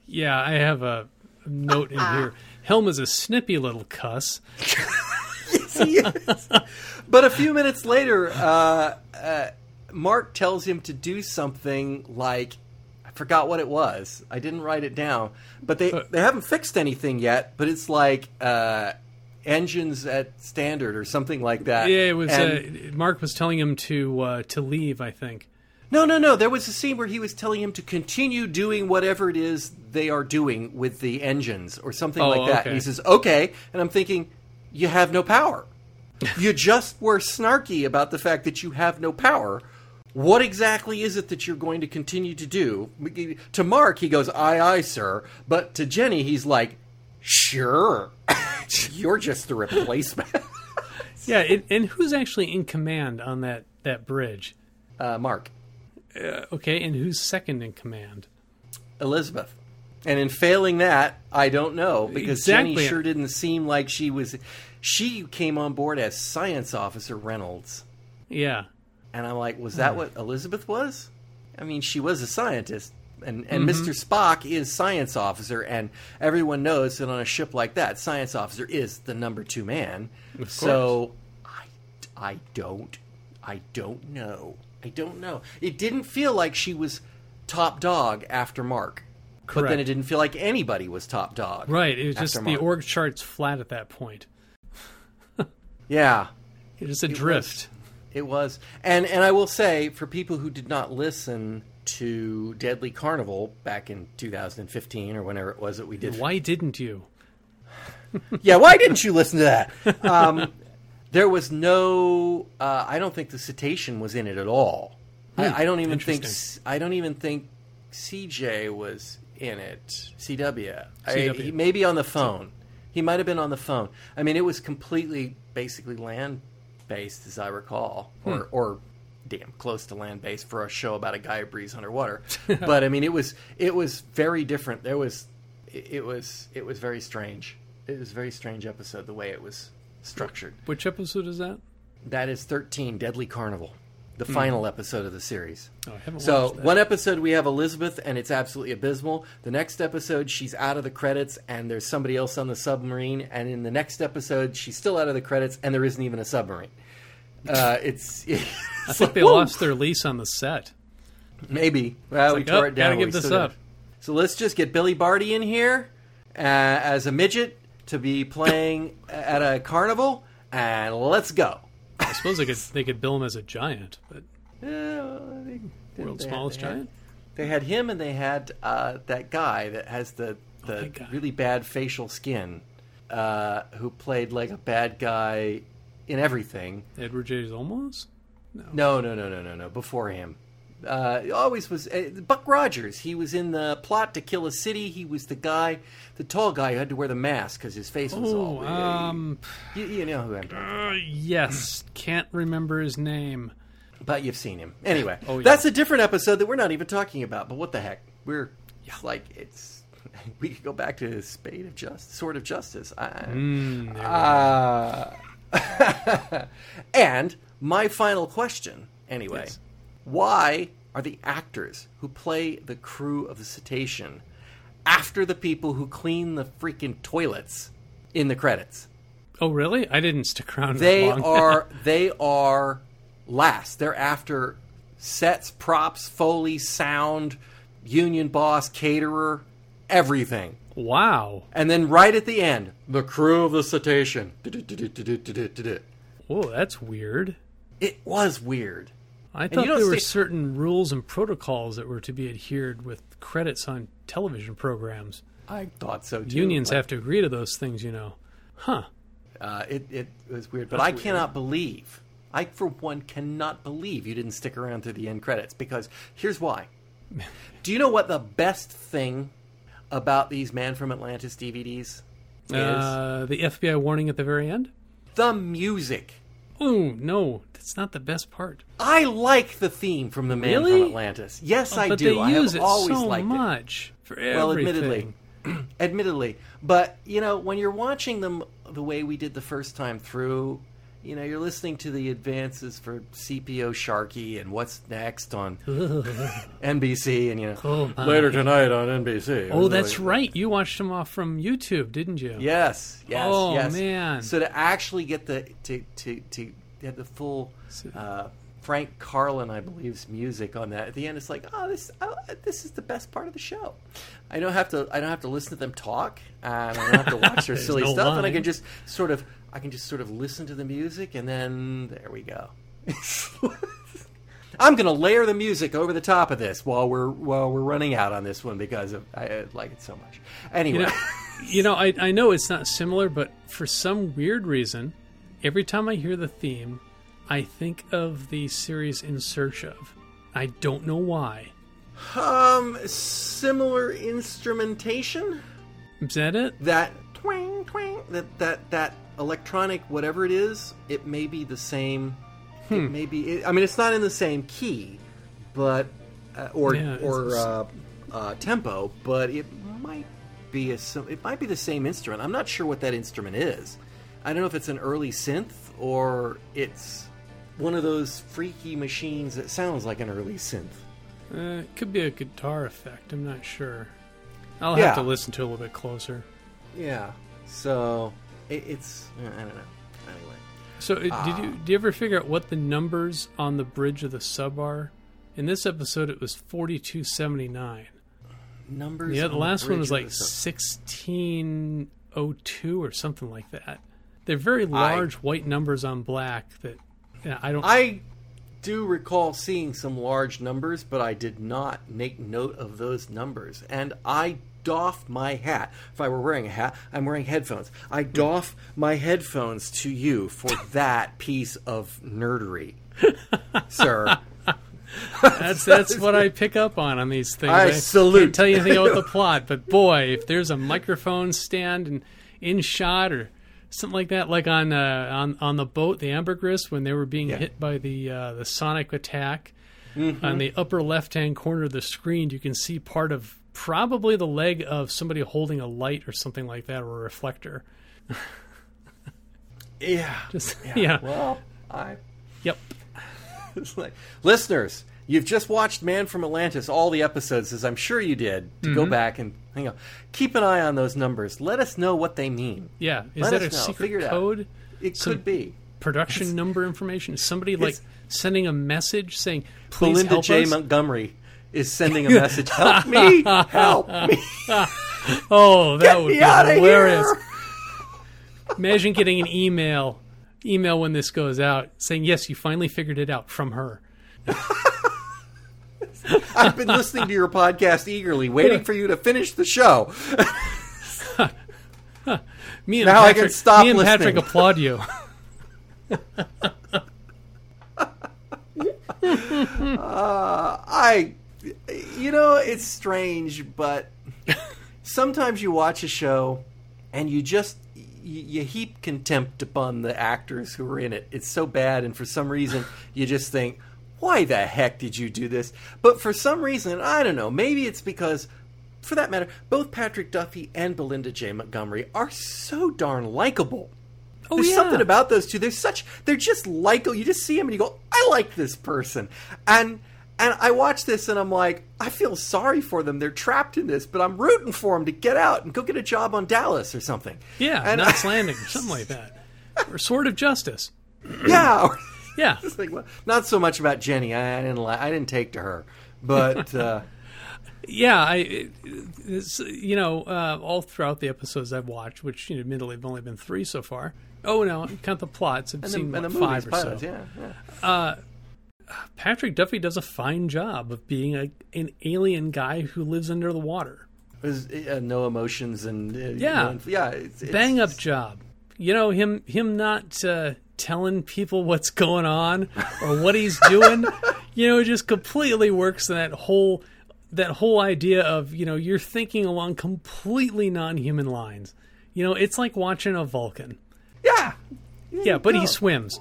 Yeah, I have a note in here. Helm is a snippy little cuss. Yes, he is. But a few minutes later... Uh, uh, Mark tells him to do something like, I forgot what it was. I didn't write it down. But they, uh, they haven't fixed anything yet, but it's like uh, engines at standard or something like that. Yeah, it was. And, uh, Mark was telling him to uh, to leave, I think. No, no, no. There was a scene where he was telling him to continue doing whatever it is they are doing with the engines or something oh, like that. Okay. And he says, okay. And I'm thinking, you have no power. You just were snarky about the fact that you have no power. What exactly is it that you're going to continue to do? To Mark, he goes, aye, aye, sir. But to Jenny, he's like, sure. You're just the replacement. Yeah, it, and who's actually in command on that, that bridge? Uh, Mark. Uh, okay, and who's second in command? Elizabeth. And in failing that, I don't know, because exactly. Jenny sure didn't seem like she was... She came on board as Science Officer Reynolds. Yeah. And I'm like, was that what Elizabeth was? I mean, she was a scientist. And, and mm-hmm. Mister Spock is science officer. And everyone knows that on a ship like that, science officer is the number two man. Of so I, I don't, I don't know. I don't know. It didn't feel like she was top dog after Mark. Correct. But then it didn't feel like anybody was top dog. Right. It was just Mark. The org chart's flat at that point. Yeah. It was adrift. It was. It was. And and I will say, for people who did not listen to Deadly Carnival back in two thousand fifteen or whenever it was that we did. Why didn't you? Yeah, why didn't you listen to that? Um, there was no. Uh, I don't think the Cetacean was in it at all. Hmm. I, I don't even think. I don't even think C J was in it. C W. C W. I, maybe on the phone. He might have been on the phone. I mean, it was completely, basically land-based, as I recall, or hmm. or damn close to land-based for a show about a guy who breathes underwater. But I mean, it was it was very different. There was it was it was very strange. It was a very strange episode, the way it was structured. Which episode is that? That is thirteen, Deadly Carnival, the mm. final episode of the series. Oh, I haven't so watched that. One episode we have Elizabeth, and it's absolutely abysmal. The next episode, she's out of the credits, and there's somebody else on the submarine. And in the next episode, she's still out of the credits, and there isn't even a submarine. Uh, it's, it's I think like, they whoa. lost their lease on the set. Maybe. Well, we like, tore oh, it down. Gotta give this up. So let's just get Billy Barty in here uh, as a midget. To be playing at a carnival, and let's go. I suppose they could they could bill him as a giant, but yeah, well, they, world's they smallest had, they giant. Had, they had him, and they had uh, that guy that has the the oh really bad facial skin, uh, who played like a bad guy in everything. Edward J. Olmos? No, no, no, no, no, no, no. Before him, uh, always was uh, Buck Rogers. He was in The Plot to Kill a City. He was the guy, the tall guy who had to wear the mask because his face was oh, all um, you, you know who I'm talking about. Uh, yes, can't remember his name, but you've seen him anyway. Oh, yeah. That's a different episode that we're not even talking about. But what the heck? We're yeah. like it's we could go back to Spade of Justice, Sword of Justice. I, mm, uh, and my final question, anyway. Yes. Why are the actors who play the crew of the Cetacean after the people who clean the freaking toilets in the credits? Oh, really? I didn't stick around They that long. are they are last. They're after sets, props, Foley, sound, union boss, caterer, everything. Wow. And then right at the end, the crew of the Cetacean. Whoa, that's weird. It was weird. I thought there were certain rules and protocols that were to be adhered with credits on television programs. I thought so, too. Unions have to agree to those things, you know. Huh. Uh, it, it was weird. But I cannot believe, I, for one, cannot believe you didn't stick around through the end credits. Because here's why. Do you know what the best thing about these Man from Atlantis D V Ds is? Uh, the F B I warning at the very end? The music. Oh, no, that's not the best part. I like the theme from The Man really? from Atlantis. Yes, oh, I do. I have it always so liked much it. For well, admittedly. admittedly. But, you know, when you're watching them the way we did the first time through, you know, you're listening to the advances for C P O Sharky and What's Next on N B C and, you know, oh, later tonight on N B C. Oh, that's really... right. You watched them off from YouTube, didn't you? Yes. Yes. Oh, yes. man. So to actually get the, to, to, to have the full uh, Frank Carlin, I believe's music on that at the end, it's like, oh, this, oh, this is the best part of the show. I don't have to, I don't have to listen to them talk. And I don't have to watch their silly no stuff. Line. And I can just sort of, I can just sort of listen to the music, and then there we go. I'm going to layer the music over the top of this while we're while we're running out on this one because of, I, I like it so much. Anyway. You know, you know I, I know it's not similar, but for some weird reason, every time I hear the theme, I think of the series In Search Of. I don't know why. Um, similar instrumentation? Is that it? That twang, twang, that, that, that. Electronic, whatever it is, it may be the same. Hmm. It may be. It, I mean, it's not in the same key, but uh, or yeah, or uh, uh, tempo, but it might be a. It might be the same instrument. I'm not sure what that instrument is. I don't know if it's an early synth or it's one of those freaky machines that sounds like an early synth. Uh, it could be a guitar effect. I'm not sure. I'll yeah. have to listen to it a little bit closer. Yeah. So. It's I don't know. Anyway, so uh, did you do you ever figure out what the numbers on the bridge of the sub are? In this episode, it was forty-two seventy-nine. Numbers. Yeah, the last one was like sixteen oh two or something like that. They're very large I, white numbers on black. That yeah, I don't. I do recall seeing some large numbers, but I did not make note of those numbers, and I doff my hat. If I were wearing a hat, I'm wearing headphones. I doff my headphones to you for that piece of nerdery, sir. That's that's what I pick up on on these things. I, I salute. Can't tell you anything about the plot, but boy, if there's a microphone stand and in shot or something like that, like on uh, on on the boat, the Ambergris, when they were being yeah. hit by the uh, the sonic attack, mm-hmm. on the upper left hand corner of the screen, you can see part of probably the leg of somebody holding a light or something like that, or a reflector. yeah. Just yeah. yeah. Well, I. Yep. It's like, listeners, you've just watched Man from Atlantis, all the episodes, as I'm sure you did, to mm-hmm. go back and hang on. Keep an eye on those numbers. Let us know what they mean. Yeah. Is Let that a know. secret Figure code? It, it could be. Production it's, number information? Is somebody like sending a message saying, please Belinda help J. us? Montgomery is sending a message, help me, help me. Oh, that Get would be hilarious. Imagine getting an email. Email when this goes out saying, yes, you finally figured it out from her. I've been listening to your podcast eagerly, waiting for you to finish the show. me and now Patrick, I can stop me and listening. Patrick applaud you. uh, I, you know, it's strange, but sometimes you watch a show and you just, you heap contempt upon the actors who are in it. It's so bad, and for some reason, you just think, why the heck did you do this? But for some reason, I don't know, maybe it's because, for that matter, both Patrick Duffy and Belinda J. Montgomery are so darn likable. Oh, There's yeah. something about those two. They're such, they're just likable. You just see them and you go, I like this person. And and I watch this and I'm like, I feel sorry for them. They're trapped in this, but I'm rooting for them to get out and go get a job on Dallas or something. Yeah, and Knots I, Landing, something like that. Or Sword of Justice. Yeah. Or, yeah. Like, well, not so much about Jenny. I, I didn't like, I didn't take to her. But, uh, yeah, I, it, it's, you know, uh, all throughout the episodes I've watched, which, you know, admittedly have only been three so far. Oh, no, count the plots. I've and seen the, what, and the five movies, or pilots, so. Yeah, yeah. Uh, Patrick Duffy does a fine job of being a, an alien guy who lives under the water. Uh, no emotions and uh, yeah, no, yeah, it's, it's, bang up job. You know him him not uh, telling people what's going on or what he's doing. You know, it just completely works in that whole that whole idea of, you know, you're thinking along completely non-human lines. You know, it's like watching a Vulcan. Yeah, yeah, yeah but go. he swims.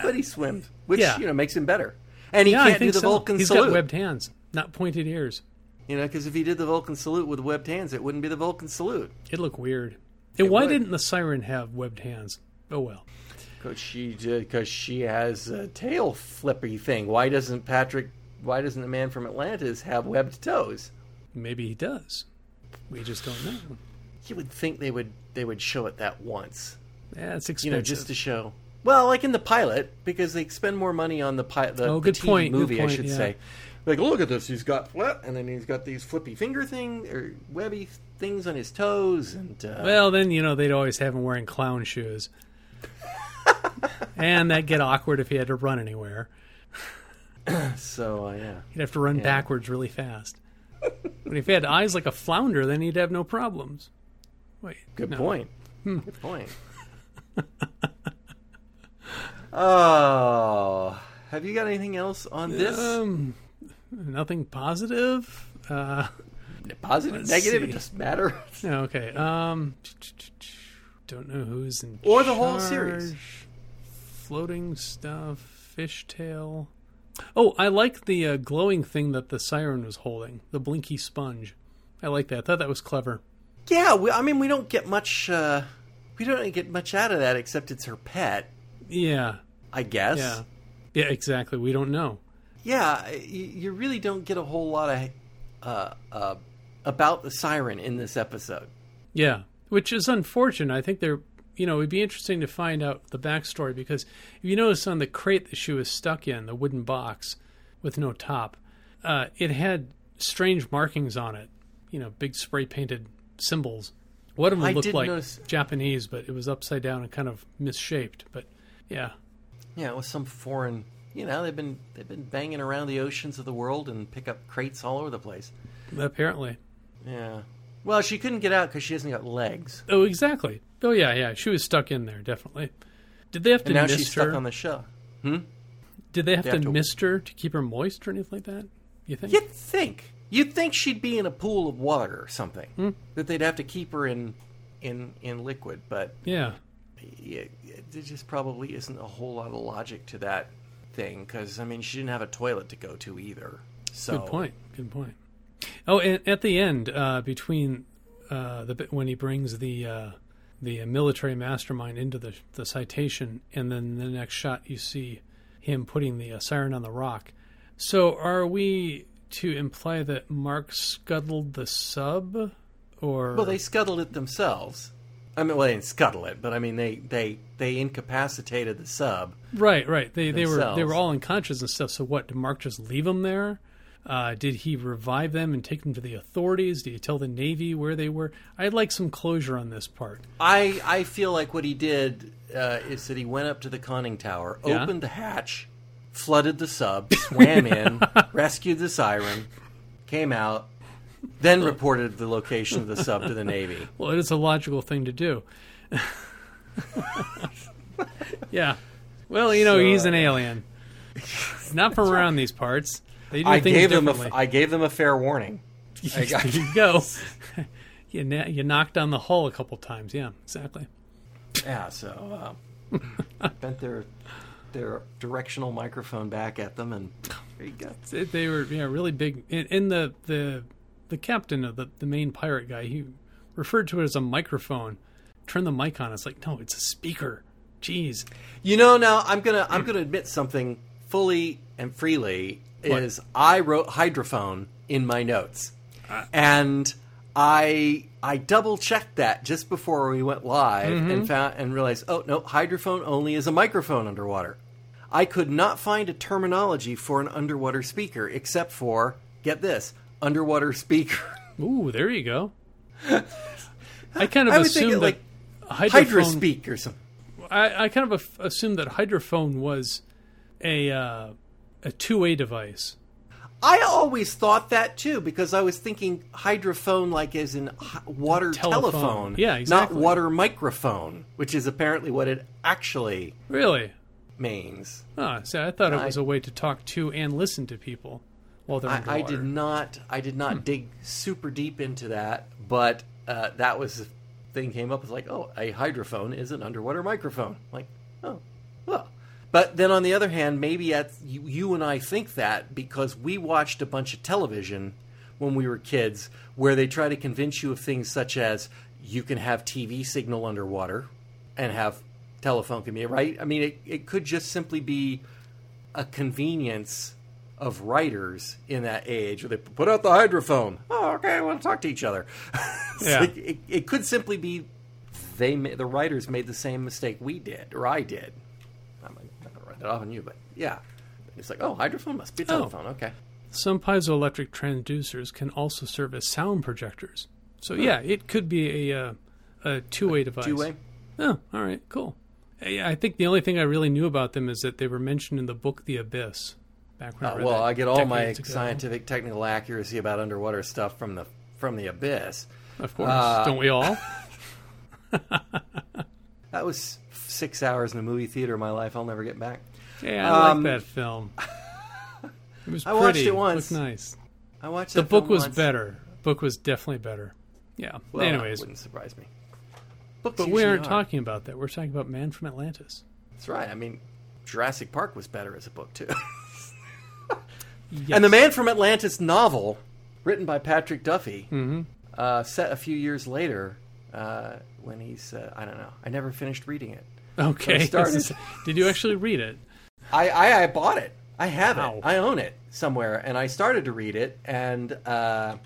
But he swims. Which, yeah. you know, makes him better. And he yeah, can't do the so. Vulcan He's salute. He's got webbed hands, not pointed ears. You know, because if he did the Vulcan salute with webbed hands, it wouldn't be the Vulcan salute. It'd look weird. And it why would. didn't the Siren have webbed hands? Oh, well. Because she, because she has a tail flippy thing. Why doesn't Patrick, why doesn't the Man from Atlantis have webbed toes? Maybe he does. We just don't know. You would think they would, they would show it that once. Yeah, it's expensive. You know, just to show... Well, like in the pilot, because they spend more money on the pi- the, oh, the T V point, movie, point, I should yeah. say. Like, look at this. He's got flip, and then he's got these flippy finger thing or webby things on his toes. And uh... well, then, you know, they'd always have him wearing clown shoes. And that'd get awkward if he had to run anywhere. so, uh, yeah. He'd have to run yeah. backwards really fast. But if he had eyes like a flounder, then he'd have no problems. Wait. Good no. point. Hmm. Good point. Oh, have you got anything else on this? Um, nothing positive? Uh, positive, negative, see. It doesn't matter. Okay. Um, don't know who's in Or the charge. Whole series. Floating stuff, fishtail. Oh, I like the uh, glowing thing that the Siren was holding, the blinky sponge. I like that. I thought that was clever. Yeah, we, I mean, we don't get much. Uh, we don't get much out of that except it's her pet. Yeah. I guess. Yeah. Yeah, exactly. We don't know. Yeah, you, you really don't get a whole lot of uh, uh, about the Siren in this episode. Yeah, which is unfortunate. I think they're, you know, it'd be interesting to find out the backstory, because if you notice on the crate that she was stuck in, the wooden box with no top, uh, it had strange markings on it. You know, big spray painted symbols. One of them looked like notice... Japanese, but it was upside down and kind of misshaped. But yeah, yeah, it was some foreign. You know, they've been they've been banging around the oceans of the world and pick up crates all over the place. Apparently, yeah. Well, she couldn't get out because she hasn't got legs. Oh, exactly. Oh, yeah, yeah. She was stuck in there, definitely. Did they have to mist her? And now she's stuck on the shell. Hmm? Did they have to mist her to keep her moist or anything like that, you think? You'd think. You'd think she'd be in a pool of water or something. Hmm? That they'd have to keep her in in, in liquid, but... Yeah. It, it just probably isn't a whole lot of logic to that thing, because, I mean, she didn't have a toilet to go to either. So. Good point. Good point. Oh, and at the end, uh, between uh, the when he brings the uh, the military mastermind into the the citation, and then the next shot you see him putting the uh, siren on the rock. So, are we to imply that Mark scuttled the sub, or well, they scuttled it themselves? I mean, well, they didn't scuttle it, but I mean, they, they, they incapacitated the sub. Right, right. They themselves. they were they were all unconscious and stuff. So, what did Mark just leave them there? Uh, did he revive them and take them to the authorities? Did he tell the Navy where they were? I'd like some closure on this part. I, I feel like what he did uh, is that he went up to the conning tower, yeah. opened the hatch, flooded the sub, swam in, rescued the siren, came out, then reported the location of the sub to the Navy. Well, it is a logical thing to do. Yeah. Well, you know, so, he's an alien. Not from around right. these parts. I gave them a, I gave them a fair warning. I, I, there you go. you, na- you knocked on the hull a couple times. Yeah, exactly. Yeah, so uh, I bent their their directional microphone back at them, and there you go. They were yeah really big. And, and the, the the captain of the, the main pirate guy, he referred to it as a microphone. Turn the mic on. It's like, no, it's a speaker. Jeez. You know, now I'm gonna I'm gonna admit something fully and freely. What? Is I wrote hydrophone in my notes, uh, and I I double checked that just before we went live mm-hmm. and found and realized oh no hydrophone only is a microphone underwater. I could not find a terminology for an underwater speaker except for get this underwater speaker. Ooh, there you go. I kind of I assumed that like hydrospeak or something. I, I kind of assumed that hydrophone was a. Uh, A two-way device. I always thought that too because I was thinking hydrophone, like as in water telephone. telephone, yeah, exactly. Not water microphone, which is apparently what it actually really means. Ah, see, I thought and it was I, a way to talk to and listen to people while they're underwater. I, I did not. I did not hmm. dig super deep into that, but uh, that was the thing came up. It's like, oh, a hydrophone is an underwater microphone. Like, oh, well. But then on the other hand, maybe at, you, you and I think that because we watched a bunch of television when we were kids where they try to convince you of things such as you can have T V signal underwater and have telephone communication, right? I mean, it, it could just simply be a convenience of writers in that age where they put out the hydrophone. Oh, okay, I want to talk to each other. Yeah. Like, it, it could simply be they the writers made the same mistake we did or I did. It off on you, but yeah, it's like, oh, hydrophone must be telephone. Oh. Okay. Some piezoelectric transducers can also serve as sound projectors. So oh. yeah, it could be a uh, a two-way a device. Two-way. Oh, all right, cool. I think the only thing I really knew about them is that they were mentioned in the book The Abyss. Back when uh, I read well, I get all my ago. scientific technical accuracy about underwater stuff from the from The Abyss. Of course, uh, don't we all? That was six hours in a movie theater of my life I'll never get back. Yeah, I um, like that film. It was pretty. I watched it once. It looked nice. I watched the that book film was once. better. Book was definitely better. Yeah. Well, anyways, wouldn't surprise me. Books but we aren't are. talking about that. We're talking about Man from Atlantis. That's right. I mean, Jurassic Park was better as a book too. Yes. And the Man from Atlantis novel, written by Patrick Duffy, mm-hmm. uh, set a few years later uh, when he's uh, I don't know. I never finished reading it. Okay. Is, did you actually read it? I, I, I bought it. I have wow. it. I own it somewhere, and I started to read it, and uh,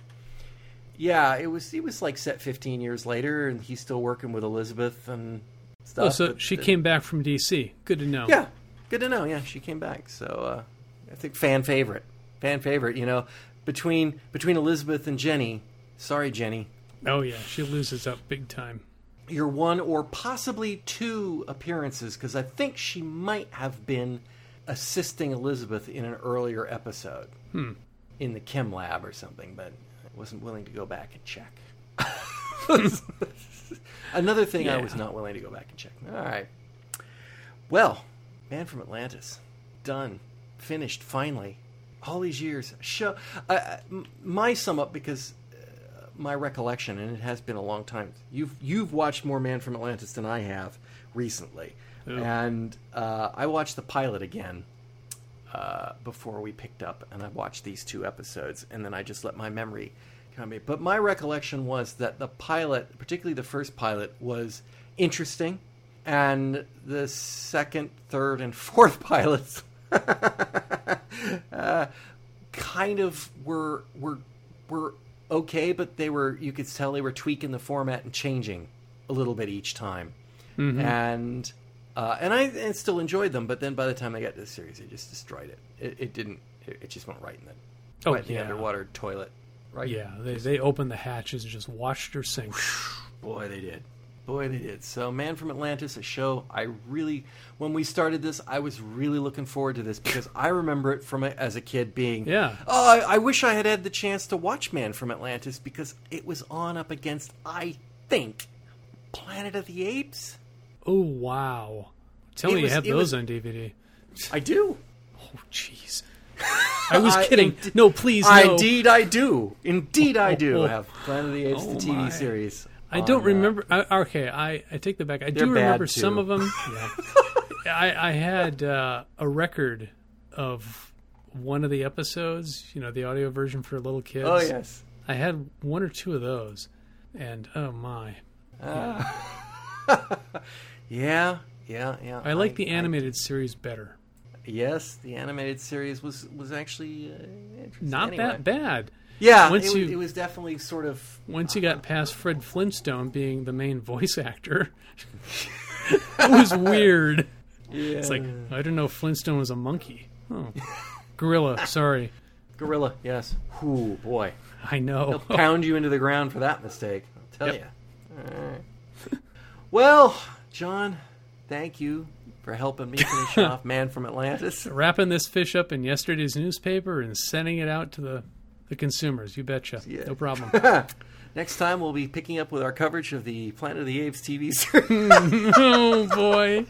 yeah, it was it was like set fifteen years later, and he's still working with Elizabeth and stuff. Oh, so but, she uh, came back from D C. Good to know. Yeah, good to know. Yeah, she came back. So uh, I think fan favorite, fan favorite. You know, between between Elizabeth and Jenny. Sorry, Jenny. Oh yeah, she loses up big time. Your one or possibly two appearances, because I think she might have been assisting Elizabeth in an earlier episode hmm. in the chem lab or something, but I wasn't willing to go back and check. Another thing yeah. I was not willing to go back and check. All right. Well, Man from Atlantis. Done. Finished, finally. All these years. Show, uh, my sum up, because uh, my recollection, and it has been a long time, you've, you've watched more Man from Atlantis than I have recently. Ooh. And uh, I watched the pilot again uh, before we picked up, and I watched these two episodes, and then I just let my memory come in. But my recollection was that the pilot, particularly the first pilot, was interesting, and the second, third, and fourth pilots uh, kind of were were were okay, but they were, you could tell they were tweaking the format and changing a little bit each time. Mm-hmm. And uh, and I and still enjoyed them, but then by the time I got to the series, they just destroyed it. It, it didn't. It, it just went right in the, oh, right in yeah. the underwater toilet. Right? Yeah, they they opened the hatches and just watched her sink. Boy, they did. Boy, they did. So, Man from Atlantis, a show I really, when we started this, I was really looking forward to this, because I remember it from a, as a kid being, yeah. oh, I, I wish I had had the chance to watch Man from Atlantis, because it was on up against, I think, Planet of the Apes. Oh, wow. Tell me you have those was, on D V D. I do. Oh, jeez. I was I, kidding. Ind- no, please, no. Indeed I do. Indeed I do have Planet of the Apes, oh, the T V my. series. I don't remember. I, okay, I, I take that back. I They're do remember bad, some of them. Yeah. I, I had uh, a record of one of the episodes, you know, the audio version for little kids. Oh, yes. I had one or two of those, and oh, my. Uh, yeah. yeah, yeah, yeah. I like I, the animated I, series better. Yes, the animated series was, was actually uh, interesting. Not anyway. that bad. Yeah, once it, you, was, it was definitely sort of... Once you got past Fred Flintstone being the main voice actor, it was weird. Yeah. It's like, I didn't know Flintstone was a monkey. Oh. Gorilla, sorry. Gorilla, yes. Ooh, boy. I know. He'll pound you into the ground for that mistake. I'll tell yep. you. All right. Well, John, thank you for helping me finish off Man from Atlantis. Wrapping this fish up in yesterday's newspaper and sending it out to the... The consumers, you betcha. Yeah. No problem. Next time we'll be picking up with our coverage of the Planet of the Apes T V series. Oh, boy.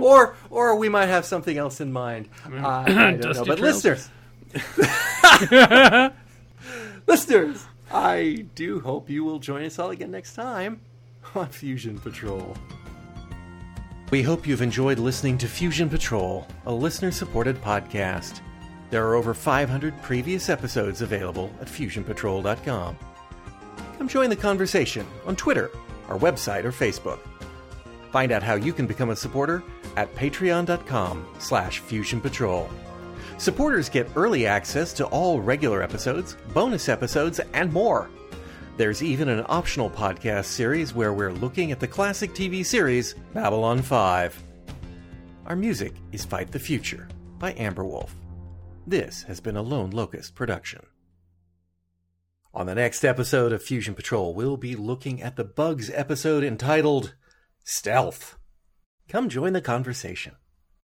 or or we might have something else in mind. Mm. Uh, I don't know. But listeners. listeners, I do hope you will join us all again next time on Fusion Patrol. We hope you've enjoyed listening to Fusion Patrol, a listener-supported podcast. There are over five hundred previous episodes available at fusion patrol dot com. Come join the conversation on Twitter, our website, or Facebook. Find out how you can become a supporter at patreon dot com slash fusion patrol. Supporters get early access to all regular episodes, bonus episodes, and more. There's even an optional podcast series where we're looking at the classic T V series Babylon five. Our music is Fight the Future by Amberwolf. This has been a Lone Locust production. On the next episode of Fusion Patrol, we'll be looking at the Bugs episode entitled Stealth. Come join the conversation.